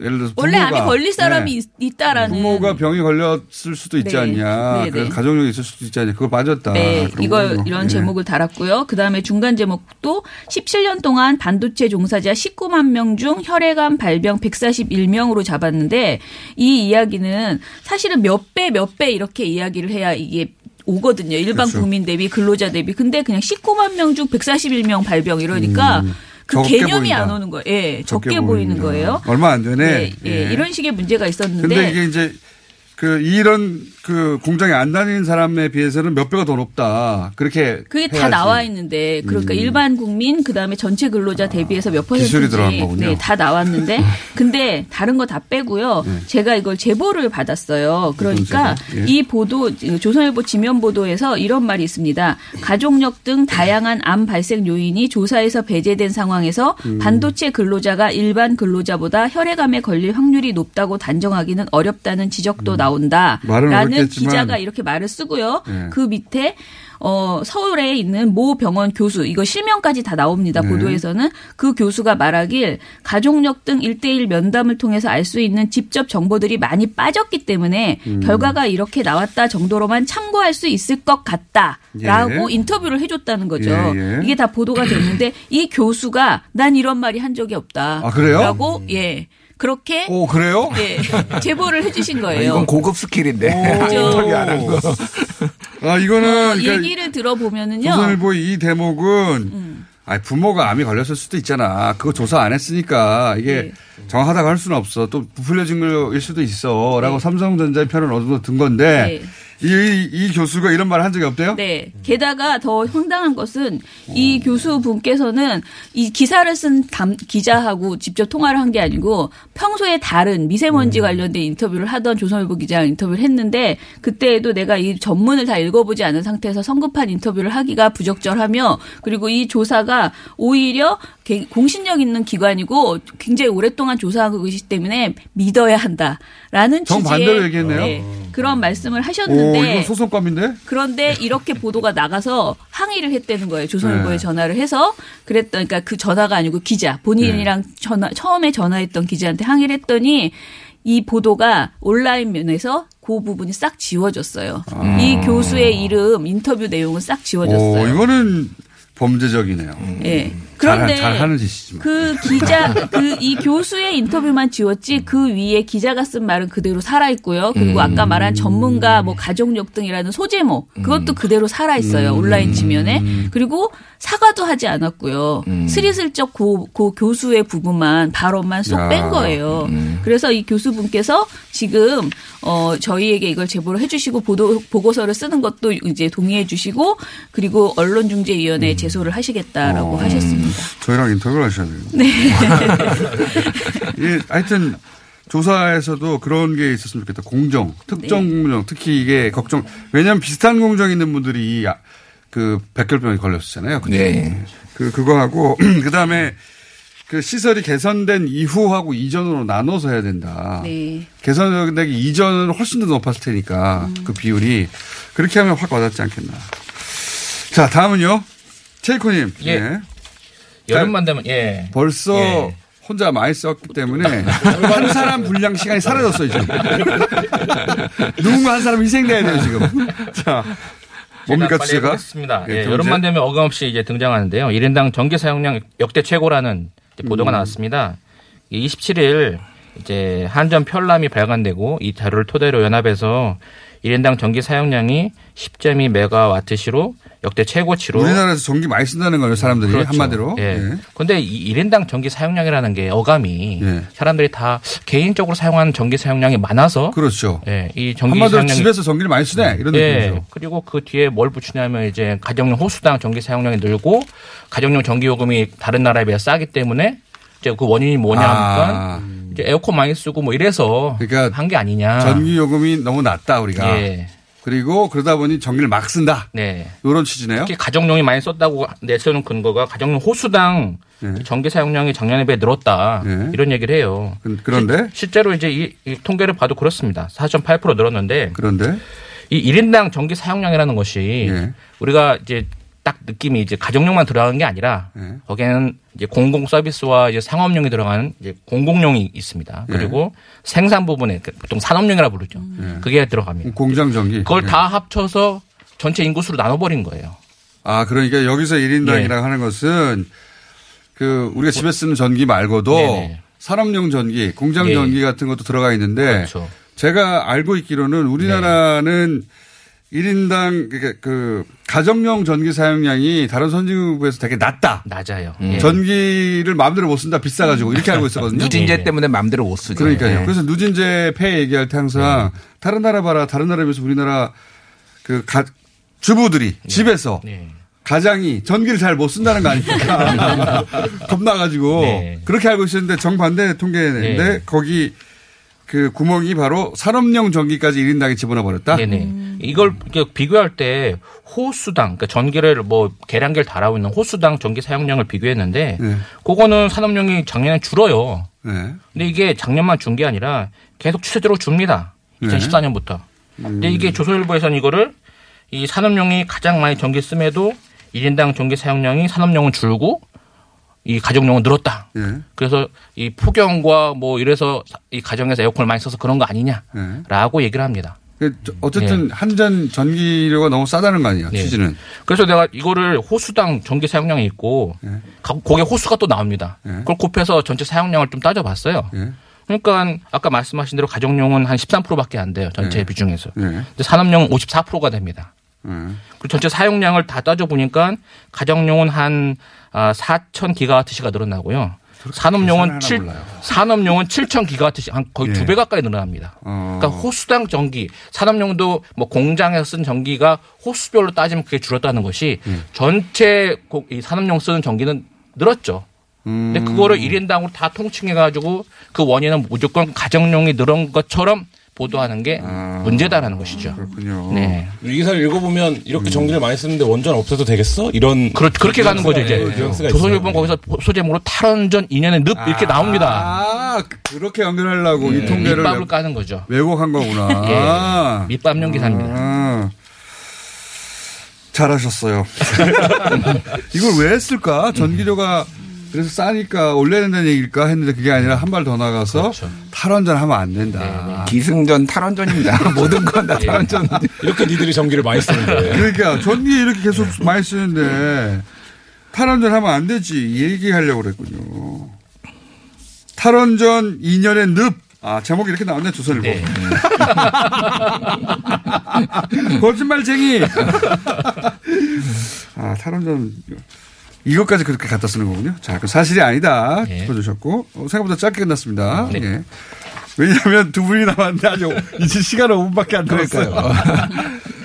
예를 들어서 원래 암이 걸릴 사람이 있다라는. 부모가 병이 걸렸을 수도 있지 않냐. 그래서 가족력이 있을 수도 있지 않냐. 그거 빠졌다. 네. 이런 제목을 달았고요. 그다음에 중간 제목도 17년 동안 반도체 종사자 19만 명 중 혈액암 발병 141명으로 잡았는데 이 이야기는 사실은 몇 배 이렇게 이야기를 해야 이게 오거든요. 일반 국민 대비 근로자 대비. 근데 그냥 19만 명 중 141명 발병 이러니까 그 개념이 보인다. 안 오는 거예요. 예, 적게 보이는 거예요. 얼마 안 되네. 예, 예. 이런 식의 문제가 있었는데. 근데 이게 이제 이런 공장에 안 다니는 사람에 비해서는 몇 배가 더 높다. 그렇게. 그게 해야지. 다 나와 있는데. 그러니까 일반 국민, 그 다음에 전체 근로자 대비해서 몇 퍼센트인지. 기술이 들어간 거군요. 네, 다 나왔는데. 근데 다른 거 다 빼고요. 제가 이걸 제보를 받았어요. 그러니까 이 보도, 조선일보 지면 보도에서 이런 말이 있습니다. 가족력 등 다양한 암 발생 요인이 조사에서 배제된 상황에서 반도체 근로자가 일반 근로자보다 혈액암에 걸릴 확률이 높다고 단정하기는 어렵다는 지적도 나온다. 라는 기자가 이렇게 말을 쓰고요. 그 밑에 서울에 있는 모 병원 교수 이거 실명까지 다 나옵니다. 보도에서는 그 교수가 말하길 가족력 등 1:1 면담을 통해서 알 수 있는 직접 정보들이 많이 빠졌기 때문에 결과가 이렇게 나왔다 정도로만 참고할 수 있을 것 같다라고 인터뷰를 해줬다는 거죠. 이게 다 보도가 됐는데 이 교수가 난 이런 말이 한 적이 없다. 아, 그래요? 라고 그렇게. 오, 그래요? 예. 제보를 해주신 거예요. 이건 고급 스킬인데. 인터뷰 안 한 거. 이거는. 얘기를 들어보면은요. 조선일보 이 대목은, 부모가 암이 걸렸을 수도 있잖아. 그거 조사 안 했으니까 이게 정확하다고 할 수는 없어. 또 부풀려진 거일 수도 있어. 라고 삼성전자의 편을 어느 정도 든 건데. 이 교수가 이런 말을 한 적이 없대요? 네. 게다가 더 황당한 것은 이 교수분께서는 이 기사를 쓴 기자하고 직접 통화를 한 게 아니고 평소에 다른 미세먼지 관련된 인터뷰를 하던 조선일보 기자랑 인터뷰를 했는데 그때에도 내가 이 전문을 다 읽어보지 않은 상태에서 성급한 인터뷰를 하기가 부적절하며 그리고 이 조사가 오히려 공신력 있는 기관이고 굉장히 오랫동안 조사하고 계시기 때문에 믿어야 한다라는 취지의 정반대로 얘기했네요. 네, 그런 말씀을 하셨는데 이건 소송감인데? 그런데 이렇게 보도가 나가서 항의를 했다는 거예요. 조선일보에 전화를 해서 그러니까 그 전화가 아니고 기자 본인이랑 처음에 전화했던 기자한테 항의를 했더니 이 보도가 온라인 면에서 그 부분이 싹 지워졌어요. 이 교수의 이름 인터뷰 내용은 싹 지워졌어요. 이거는 범죄적이네요. 네. 그런데 잘하는 짓이지만. 이 교수의 인터뷰만 지웠지 그 위에 기자가 쓴 말은 그대로 살아있고요. 그리고 아까 말한 전문가, 가족력 등이라는 소제목 그것도 그대로 살아있어요. 온라인 지면에. 그리고 사과도 하지 않았고요. 스리슬쩍 그 교수의 부분만 발언만 쏙 뺀 거예요. 그래서 이 교수분께서 지금 저희에게 이걸 제보를 해주시고 보고서를 쓰는 것도 이제 동의해 주시고 그리고 언론중재위원회에 제소를 하시겠다라고 하셨습니다. 저희랑 인터뷰를 하셔야 돼요. 네. 하여튼 조사에서도 그런 게 있었으면 좋겠다. 공정, 특정 공정. 특히 이게 걱정. 왜냐하면 비슷한 공정이 있는 분들이 백혈병이 걸렸었잖아요. 그쵸? 네. 그거하고 그다음에 시설이 개선된 이후하고 이전으로 나눠서 해야 된다. 네. 개선되기 이전은 훨씬 더 높았을 테니까 그 비율이. 그렇게 하면 확 와닿지 않겠나. 자, 다음은요. 체이코님. 예. 네. 여름만 되면 벌써 혼자 많이 썼기 때문에 한 사람 분량 시간이 사라졌어요 지금. 누군가 한 사람 희생돼야 돼요 지금. 자, 뭡니까 주제가? 여름만 되면 어김없이 이제 등장하는데요. 1인당 전기 사용량 역대 최고라는 보도가 나왔습니다. 27일 이제 한전 펼람이 발간되고 이 자료를 토대로 연합에서 1인당 전기 사용량이 10.2메가와트시로 역대 최고치로. 우리나라에서 전기 많이 쓴다는 거예요, 사람들이. 그렇죠. 한마디로. 그런데 예. 이 1인당 전기 사용량이라는 게 어감이 예. 사람들이 다 개인적으로 사용하는 전기 사용량이 많아서. 그렇죠. 예, 이 전기 한마디로 사용량이 집에서 전기를 많이 쓰네. 이런 예. 느낌이죠. 그리고 그 뒤에 뭘 붙이냐면 이제 가정용 호수당 전기 사용량이 늘고 가정용 전기 요금이 다른 나라에 비해 싸기 때문에 이제 그 원인이 뭐냐 하니까. 이제 에어컨 많이 쓰고 뭐 이래서 그러니까 한 게 아니냐. 전기 요금이 너무 낮다 우리가. 예. 그리고 그러다 보니 전기를 막 쓴다. 네. 이런 취지네요. 특히 가정용이 많이 썼다고 내세우는 근거가 가정용 호수당 네. 전기 사용량이 작년에 비해 늘었다. 네. 이런 얘기를 해요. 그런데 실제로 이제 이 통계를 봐도 그렇습니다. 4.8% 늘었는데. 그런데 이 1인당 전기 사용량이라는 것이 네. 우리가 이제 딱 느낌이 이제 가정용만 들어가는 게 아니라 네. 거기에는 이제 공공 서비스와 이제 상업용이 들어가는 이제 공공용이 있습니다. 그리고 네. 생산 부분에 보통 산업용이라 부르죠. 네. 그게 들어갑니다. 공장 전기. 그걸 네. 다 합쳐서 전체 인구수로 나눠버린 거예요. 아, 그러니까 여기서 1인당이라고 네. 하는 것은 그 우리가 집에 쓰는 전기 말고도 네네. 산업용 전기, 공장 네. 전기 같은 것도 들어가 있는데 그렇죠. 제가 알고 있기로는 우리나라는 네. 1인당 그 가정용 전기 사용량이 다른 선진국에서 되게 낮다. 낮아요. 전기를 마음대로 못 쓴다. 비싸가지고 이렇게 알고 있었거든요. 누진제 때문에 마음대로 못 쓰죠. 그러니까요. 네. 그래서 누진제 폐 얘기할 때 항상 네. 다른 나라 봐라. 다른 나라에 비해서 우리나라 그 주부들이 네. 집에서 네. 가장이 전기를 잘 못 쓴다는 거 아닙니까? 겁나가지고 네. 그렇게 알고 있었는데 정반대 통계인데 네. 거기 그 구멍이 바로 산업용 전기까지 1인당에 집어넣어버렸다? 네네. 이걸 비교할 때 호수당, 그러니까 전기를 뭐 계량기를 달아오 있는 호수당 전기 사용량을 비교했는데 네. 그거는 산업용이 작년에 줄어요. 네. 근데 이게 작년만 준 게 아니라 계속 추세대로 줍니다. 2014년부터. 근데 이게 조선일보에서는 이거를 이 산업용이 가장 많이 전기 씀에도 1인당 전기 사용량이 산업용은 줄고 이 가정용은 늘었다. 예. 그래서 이 폭염과 뭐 이래서 이 가정에서 에어컨을 많이 써서 그런 거 아니냐라고 예. 얘기를 합니다. 어쨌든 예. 한 잔 전기료가 너무 싸다는 거 아니야, 예. 취지는. 그래서 내가 이거를 호수당 전기 사용량이 있고 예. 거기에 호수가 또 나옵니다. 예. 그걸 곱해서 전체 사용량을 좀 따져봤어요. 예. 그러니까 아까 말씀하신 대로 가정용은 한 13%밖에 안 돼요. 전체 예. 비중에서. 예. 근데 산업용은 54%가 됩니다. 그리고 전체 사용량을 다 따져보니까 가정용은 한 4,000기가와트시가 늘어나고요. 산업용은 7,000기가와트시 한 거의 예. 2배 가까이 늘어납니다. 그러니까 호수당 전기, 산업용도 뭐 공장에서 쓴 전기가 호수별로 따지면 그게 줄었다는 것이 전체 산업용 쓰는 전기는 늘었죠. 근데 그거를 1인당으로 다 통칭해가지고 그 원인은 무조건 가정용이 늘은 것처럼 보도하는 게 문제다라는 것이죠. 그렇군요. 네. 이 기사를 읽어보면 이렇게 전기를 많이 쓰는데 원전 없애도 되겠어? 이런. 그렇게 가는 거죠, 이제. 네. 조선일보는 거기서 소재물로 탈원전 2년에 늪 이렇게 나옵니다. 아, 그렇게 연결하려고 네. 이 통계를. 밑밥을 까는 거죠. 왜곡한 거구나. 예. 밑밥용 기사입니다. 잘하셨어요. 이걸 왜 했을까? 전기료가 그래서 싸니까 올려야 된다는 얘기일까 했는데 그게 아니라 한 발 더 나가서 그렇죠. 탈원전 하면 안 된다. 네네. 기승전 탈원전입니다. 모든 건 다 탈원전. 이렇게 니들이 전기를 많이 쓰는데. 그러니까 전기 이렇게 계속 많이 쓰는데 탈원전 하면 안 되지. 얘기하려고 그랬군요. 탈원전 2년의 늪. 아, 제목이 이렇게 나왔네, 조선일보. 네. 거짓말쟁이. 아, 탈원전. 이것까지 그렇게 갖다 쓰는 거군요. 자, 그 사실이 아니다. 짚어주셨고. 예. 생각보다 짧게 끝났습니다. 네. 예. 왜냐하면 두 분이 남았는데 아주 이제 시간 5분밖에 안 들었어요.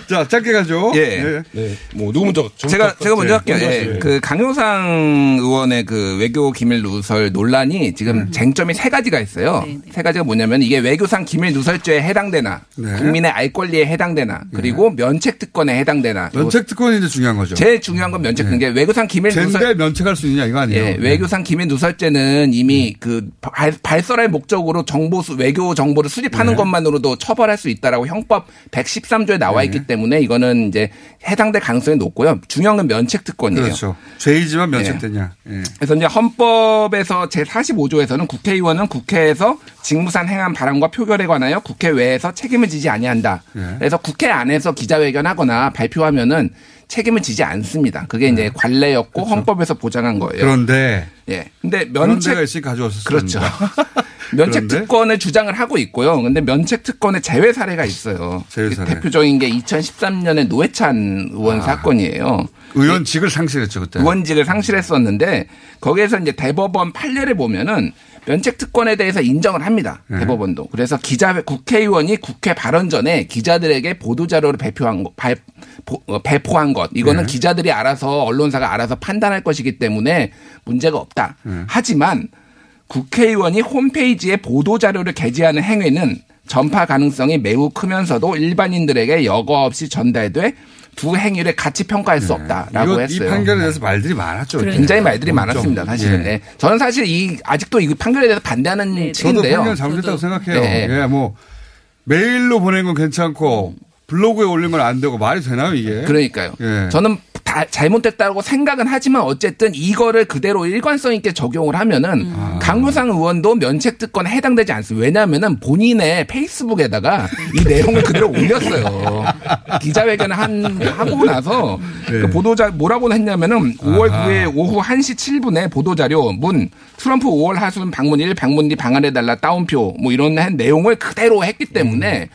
자, 짧게 가죠. 예. 예. 네. 뭐, 누구 먼저. 제가 먼저 할게요. 예. 예. 그 강효상 의원의 그 외교 기밀 누설 논란이 지금 쟁점이 세 가지가 있어요. 네. 세 가지가 뭐냐면 이게 외교상 기밀 누설죄에 해당되나, 네. 국민의 알 권리에 해당되나, 그리고 면책 특권에 해당되나. 면책 특권이 이제 중요한 거죠. 제일 중요한 건 면책 특권. 네. 외교상 기밀 누설. 쟤인데 면책할 수 있냐 이거 아니에요. 예. 네. 외교상 기밀 누설죄는 이미 그 발설할 목적으로 외교 정보를 수집하는 것만으로도 처벌할 수 있다라고 형법 113조에 나와 있기 때문에 이거는 이제 해당될 가능성이 높고요. 중요한 건 면책 특권이에요. 그렇죠. 죄이지만 면책되냐. 예. 예. 그래서 이제 헌법에서 제45조에서는 국회의원은 국회에서 직무상 행한 발언과 표결에 관하여 국회 외에서 책임을 지지 아니한다. 예. 그래서 국회 안에서 기자회견하거나 발표하면은 책임을 지지 않습니다. 그게 이제 관례였고 그렇죠. 헌법에서 보장한 거예요. 그런데 예, 근데 면책 가져왔었습니다. 그렇죠. 면책 특권을 주장을 하고 있고요. 그런데 면책 특권의 제외 사례가 있어요. 제외 사례. 대표적인 게 2013년에 노회찬 의원 사건이에요. 의원직을 상실했죠 그때. 의원직을 상실했었는데 거기에서 이제 대법원 판례를 보면은. 면책 특권에 대해서 인정을 합니다. 대법원도. 그래서 국회의원이 국회 발언 전에 기자들에게 보도자료를 배포한 것. 이거는 기자들이 알아서 언론사가 알아서 판단할 것이기 때문에 문제가 없다. 하지만 국회의원이 홈페이지에 보도자료를 게재하는 행위는 전파 가능성이 매우 크면서도 일반인들에게 여과 없이 전달돼 두 행위를 같이 평가할 수 없다라고 했어요. 이 판결에 대해서 말들이 많았죠. 그러니까. 굉장히 말들이 많았습니다. 사실은. 네. 저는 사실 아직도 이 판결에 대해서 반대하는 측인데요. 저도 판결 잘못했다고 생각해요. 네. 예, 뭐 메일로 보낸 건 괜찮고 블로그에 올리면 안 되고 말이 되나요 이게? 그러니까요. 예. 저는 다 잘못됐다고 생각은 하지만 어쨌든 이거를 그대로 일관성 있게 적용을 하면은 강효상 의원도 면책특권에 해당되지 않습니다. 왜냐하면은 본인의 페이스북에다가 이 내용을 그대로 올렸어요. 기자회견을 하고 나서 네. 그 보도자 뭐라고 했냐면은 5월 9일 오후 1시 7분에 보도자료 문 트럼프 5월 하순 방문 1 방문 2 방한해달라 따옴표 뭐 이런 내용을 그대로 했기 때문에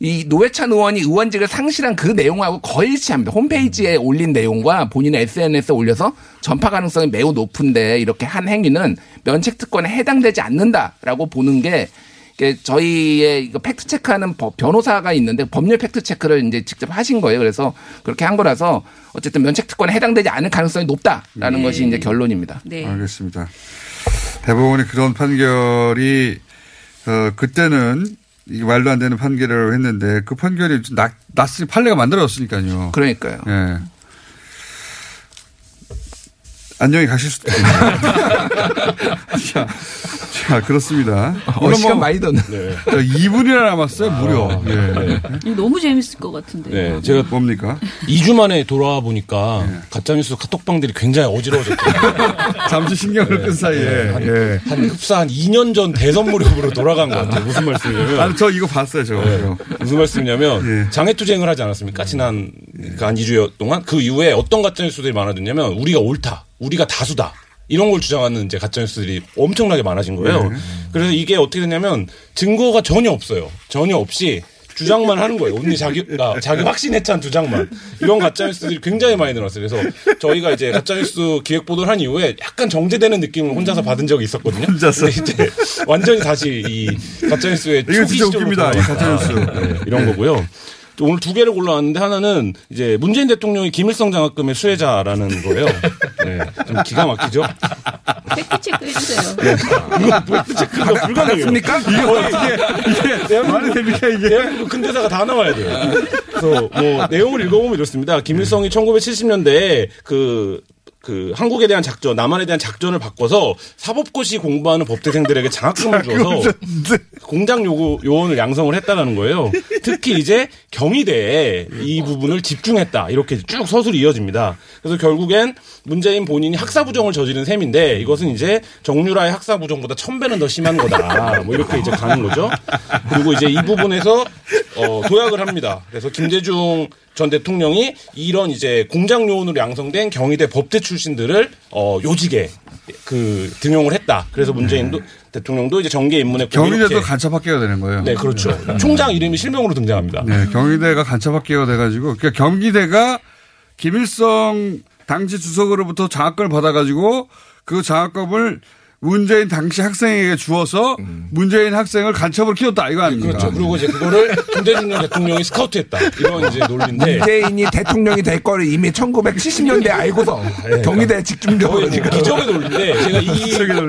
이 노회찬 의원이 의원직을 상실한 그 내용하고 거의 일치합니다. 홈페이지에 올린 내용과 본인의 SNS에 올려서 전파 가능성이 매우 높은데 이렇게 한 행위는 면책특권에 해당되지 않는다라고 보는 게 저희의 팩트체크하는 변호사가 있는데 법률 팩트체크를 이제 직접 하신 거예요. 그래서 그렇게 한 거라서 어쨌든 면책특권에 해당되지 않을 가능성이 높다라는 것이 이제 결론입니다. 네. 알겠습니다. 대법원의 그런 판결이 그때는 이 말도 안 되는 판결이라고 했는데 그 판결이 낯선 판례가 만들어졌으니까요. 그러니까요. 예. 안녕히 가실 수도 있습니다. 자, 그렇습니다. 시간 뭐 많이 뒀네. 네. 2분이나 남았어요, 무려. 예. 네. 너무 재밌을 것 같은데. 네. 제가 뭡니까? 2주 만에 돌아와 보니까 가짜뉴스 카톡방들이 굉장히 어지러워졌거든요. 잠시 신경을 끈 사이에. 한 2년 전 대선 무렵으로 돌아간 것 같아요. 무슨 말씀이냐면. 아니, 저 이거 봤어요, 저거. 네. 무슨 말씀이냐면 장애투쟁을 하지 않았습니까? 지난 한 2주 동안. 그 이후에 어떤 가짜뉴스들이 많아졌냐면 우리가 옳다. 우리가 다수다. 이런 걸 주장하는 이제 가짜뉴스들이 엄청나게 많아진 거예요. 그래서 이게 어떻게 되냐면 증거가 전혀 없어요. 전혀 없이 주장만 하는 거예요. 언니 자기 확신에 찬 주장만. 이런 가짜뉴스들이 굉장히 많이 늘었어요. 그래서 저희가 이제 가짜뉴스 기획보도를 한 이후에 약간 정제되는 느낌을 혼자서 받은 적이 있었거든요. 혼자서. 이제 완전히 다시 이 가짜뉴스의 초기 시점으로 돌아왔다. 가짜뉴스. 네, 이런 거고요. 오늘 두 개를 골라왔는데 하나는 이제 문재인 대통령이 김일성 장학금의 수혜자라는 거예요. 네, 좀 기가 막히죠. 팩트체크 해주세요. 네. 이거 팩트체크가 불가능합니까? 이게 말이 됩니까 이게? 대한민국 큰 대사가 다 나와야 돼요. 그래서 뭐 내용을 읽어보면 이렇습니다. 김일성이 1970년대에 그 한국에 대한 작전, 남한에 대한 작전을 바꿔서 사법고시 공부하는 법대생들에게 장학금을 주어서 공작 요원을 양성을 했다라는 거예요. 특히 이제 경희대에 이 부분을 집중했다. 이렇게 쭉 서술이 이어집니다. 그래서 결국엔 문재인 본인이 학사부정을 저지른 셈인데 이것은 이제 정유라의 학사부정보다 1000배는 더 심한 거다. 뭐 이렇게 이제 가는 거죠. 그리고 이제 이 부분에서 도약을 합니다. 그래서 김대중 전 대통령이 이런 이제 공작 요원으로 양성된 경희대 법대 출신들을 요직에 등용을 했다. 그래서 문재인도 대통령도 이제 정계 입문에 경희대도 간첩학계가 되는 거예요. 네, 그렇죠. 총장 이름이 실명으로 등장합니다. 네, 경희대가 간첩학계가 돼가지고 그러니까 경기대가 김일성 당시 주석으로부터 장학금을 받아가지고 그 장학금을 문재인 당시 학생에게 주어서 문재인 학생을 간첩으로 키웠다 이거 아닙니까? 그렇죠. 그리고 이제 그거를 김대중 대통령이 스카우트했다 이런 이제 논리인데 문재인이 대통령이 될 거를 이미 1970년대에 알고서 경희대 집중적으로 지금 기적의 논리인데 제가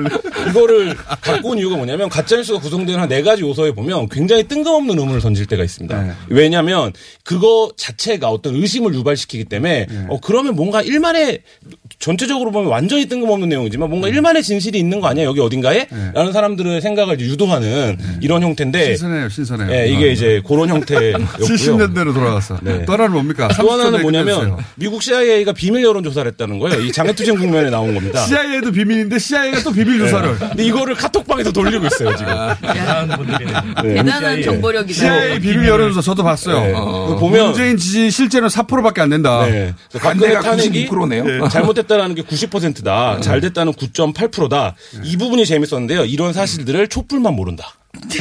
이거를 갖고 온 이유가 뭐냐면 가짜뉴스가 구성되는 한 4가지 요소에 보면 굉장히 뜬금없는 의문을 던질 때가 있습니다. 네. 왜냐하면 그거 자체가 어떤 의심을 유발시키기 때문에 그러면 뭔가 일만의 전체적으로 보면 완전히 뜬금없는 내용이지만 뭔가 일만의 진실이 있는 거 아니야 여기 어딘가에? 네. 라는 사람들의 생각을 유도하는 네. 이런 형태인데. 신선해요. 신선해요. 네, 이게 이제 그런 형태였고요. 70년대로 돌아갔어. 네. 또 하나는 뭡니까? 또 하나는 뭐냐면 미국 CIA가 비밀 여론조사를 했다는 거예요. 이 장애투쟁 국면에 나온 겁니다. CIA도 비밀인데 CIA가 또 비밀조사를. 네. 근데 이거를 카톡방에서 돌리고 있어요. 지금. 대단한 분들이네. 네. 대단한 정보력이다. CIA 비밀 여론조사 저도 봤어요. 네. 보면 문재인 지지 실제로는 4%밖에 안 된다. 네. 반대가 탄핵이 90%네요. 네. 잘못됐다라는 게 90%다. 네. 잘됐다는 9.8%다. 네. 이 부분이 재밌었는데요. 이런 사실들을 촛불만 모른다. 네.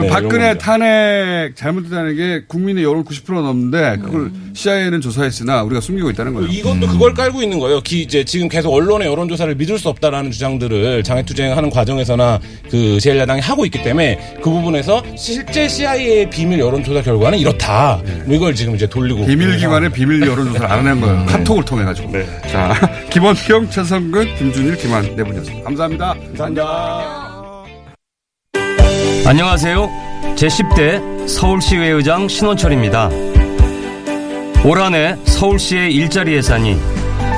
네, 박근혜 탄핵 잘못됐다는 게 국민의 여론 90% 넘는데 그걸 CIA는 조사했으나 우리가 숨기고 있다는 거예요. 이것도 그걸 깔고 있는 거예요. 이제 지금 계속 언론의 여론조사를 믿을 수 없다라는 주장들을 장애투쟁하는 과정에서나 그 제1야당이 하고 있기 때문에 그 부분에서 실제 CIA의 비밀 여론조사 결과는 이렇다. 네. 이걸 지금 이제 돌리고. 비밀기관의 비밀 여론조사를 안 하는 거예요. 네. 카톡을 통해가지고. 네. 자, 김언경, 최성근, 김준일, 김완 네 분이었습니다. 감사합니다. 감사합니다. 안녕하세요. 제10대 서울시의회의장 신원철입니다. 올 한 해 서울시의 일자리 예산이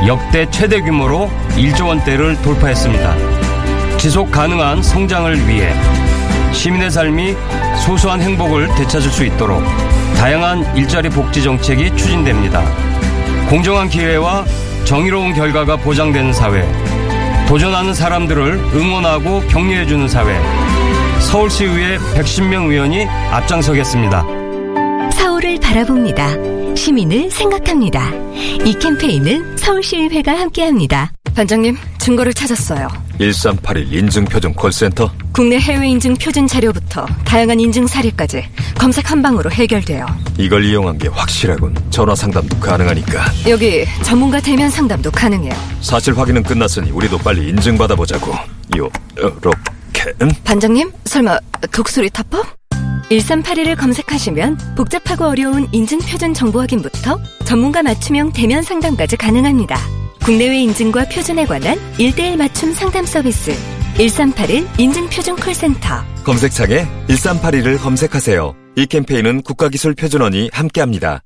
역대 최대 규모로 1조 원대를 돌파했습니다. 지속 가능한 성장을 위해 시민의 삶이 소소한 행복을 되찾을 수 있도록 다양한 일자리 복지 정책이 추진됩니다. 공정한 기회와 정의로운 결과가 보장되는 사회, 도전하는 사람들을 응원하고 격려해주는 사회, 서울시의회 110명 의원이 앞장서겠습니다. 서울을 바라봅니다. 시민을 생각합니다. 이 캠페인은 서울시의회가 함께합니다. 반장님, 증거를 찾았어요. 1381 인증표준 콜센터. 국내 해외 인증 표준 자료부터 다양한 인증 사례까지 검색 한 방으로 해결돼요. 이걸 이용한 게 확실하군. 전화 상담도 가능하니까. 여기 전문가 대면 상담도 가능해요. 사실 확인은 끝났으니 우리도 빨리 인증받아보자고. 반장님, 설마 독수리 탑법? 1381을 검색하시면 복잡하고 어려운 인증표준 정보 확인부터 전문가 맞춤형 대면 상담까지 가능합니다. 국내외 인증과 표준에 관한 1대1 맞춤 상담 서비스 1381 인증표준 콜센터. 검색창에 1381을 검색하세요. 이 캠페인은 국가기술표준원이 함께합니다.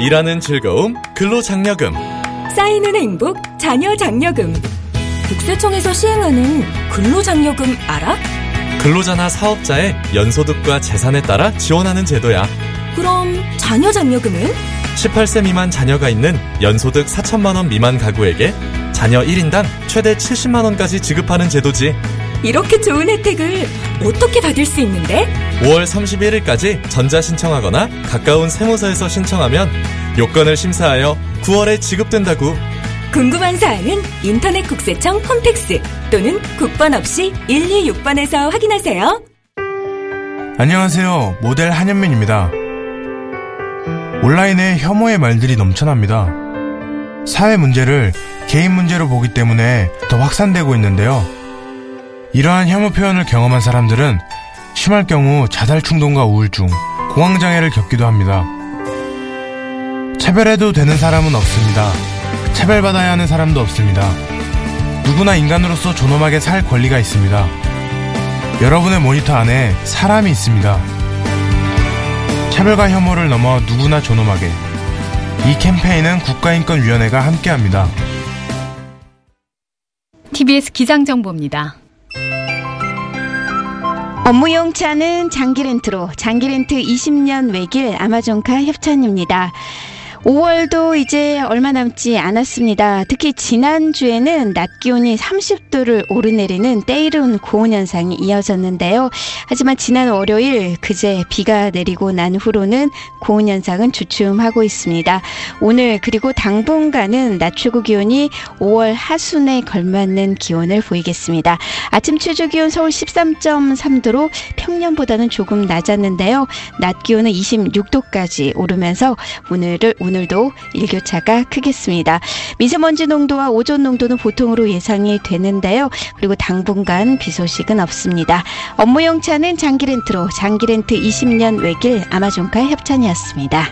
일하는 즐거움, 근로장려금, 쌓이는 행복, 자녀장려금. 국세청에서 시행하는 근로장려금 알아? 근로자나 사업자의 연소득과 재산에 따라 지원하는 제도야. 그럼 자녀장려금은? 18세 미만 자녀가 있는 연소득 4천만 원 미만 가구에게 자녀 1인당 최대 70만 원까지 지급하는 제도지. 이렇게 좋은 혜택을 어떻게 받을 수 있는데? 5월 31일까지 전자신청하거나 가까운 세무서에서 신청하면 요건을 심사하여 9월에 지급된다고. 궁금한 사항은 인터넷국세청 홈택스 또는 국번 없이 126번에서 확인하세요. 안녕하세요. 모델 한현민입니다. 온라인에 혐오의 말들이 넘쳐납니다. 사회 문제를 개인 문제로 보기 때문에 더 확산되고 있는데요. 이러한 혐오 표현을 경험한 사람들은 심할 경우 자살 충동과 우울증, 공황장애를 겪기도 합니다. 차별해도 되는 사람은 없습니다. 차별받아야 하는 사람도 없습니다. 누구나 인간으로서 존엄하게 살 권리가 있습니다. 여러분의 모니터 안에 사람이 있습니다. 차별과 혐오를 넘어 누구나 존엄하게. 이 캠페인은 국가인권위원회가 함께합니다. TBS 기상정보입니다. 업무용 차는 장기렌트로, 장기렌트 20년 외길 아마존카 협찬입니다. 5월도 이제 얼마 남지 않았습니다. 특히 지난주에는 낮 기온이 30도를 오르내리는 때이른 고온 현상이 이어졌는데요. 하지만 지난 월요일 그제 비가 내리고 난 후로는 고온 현상은 주춤하고 있습니다. 오늘 그리고 당분간은 낮 최고 기온이 5월 하순에 걸맞는 기온을 보이겠습니다. 아침 최저 기온 서울 13.3도로 평년보다는 조금 낮았는데요. 낮 기온은 26도까지 오르면서 오늘도 일교차가 크겠습니다. 미세먼지 농도와 오존 농도는 보통으로 예상이 되는데요. 그리고 당분간 비 소식은 없습니다. 업무용 차는 장기렌트로, 장기렌트 20년 외길 아마존카 협찬이었습니다.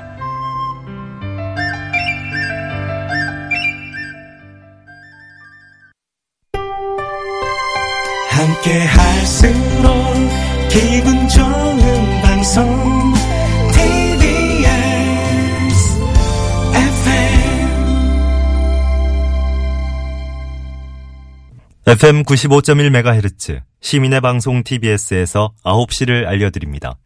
함께 할수록 기분 좋은 방송 FM 95.1MHz 시민의 방송 TBS에서 9시를 알려드립니다.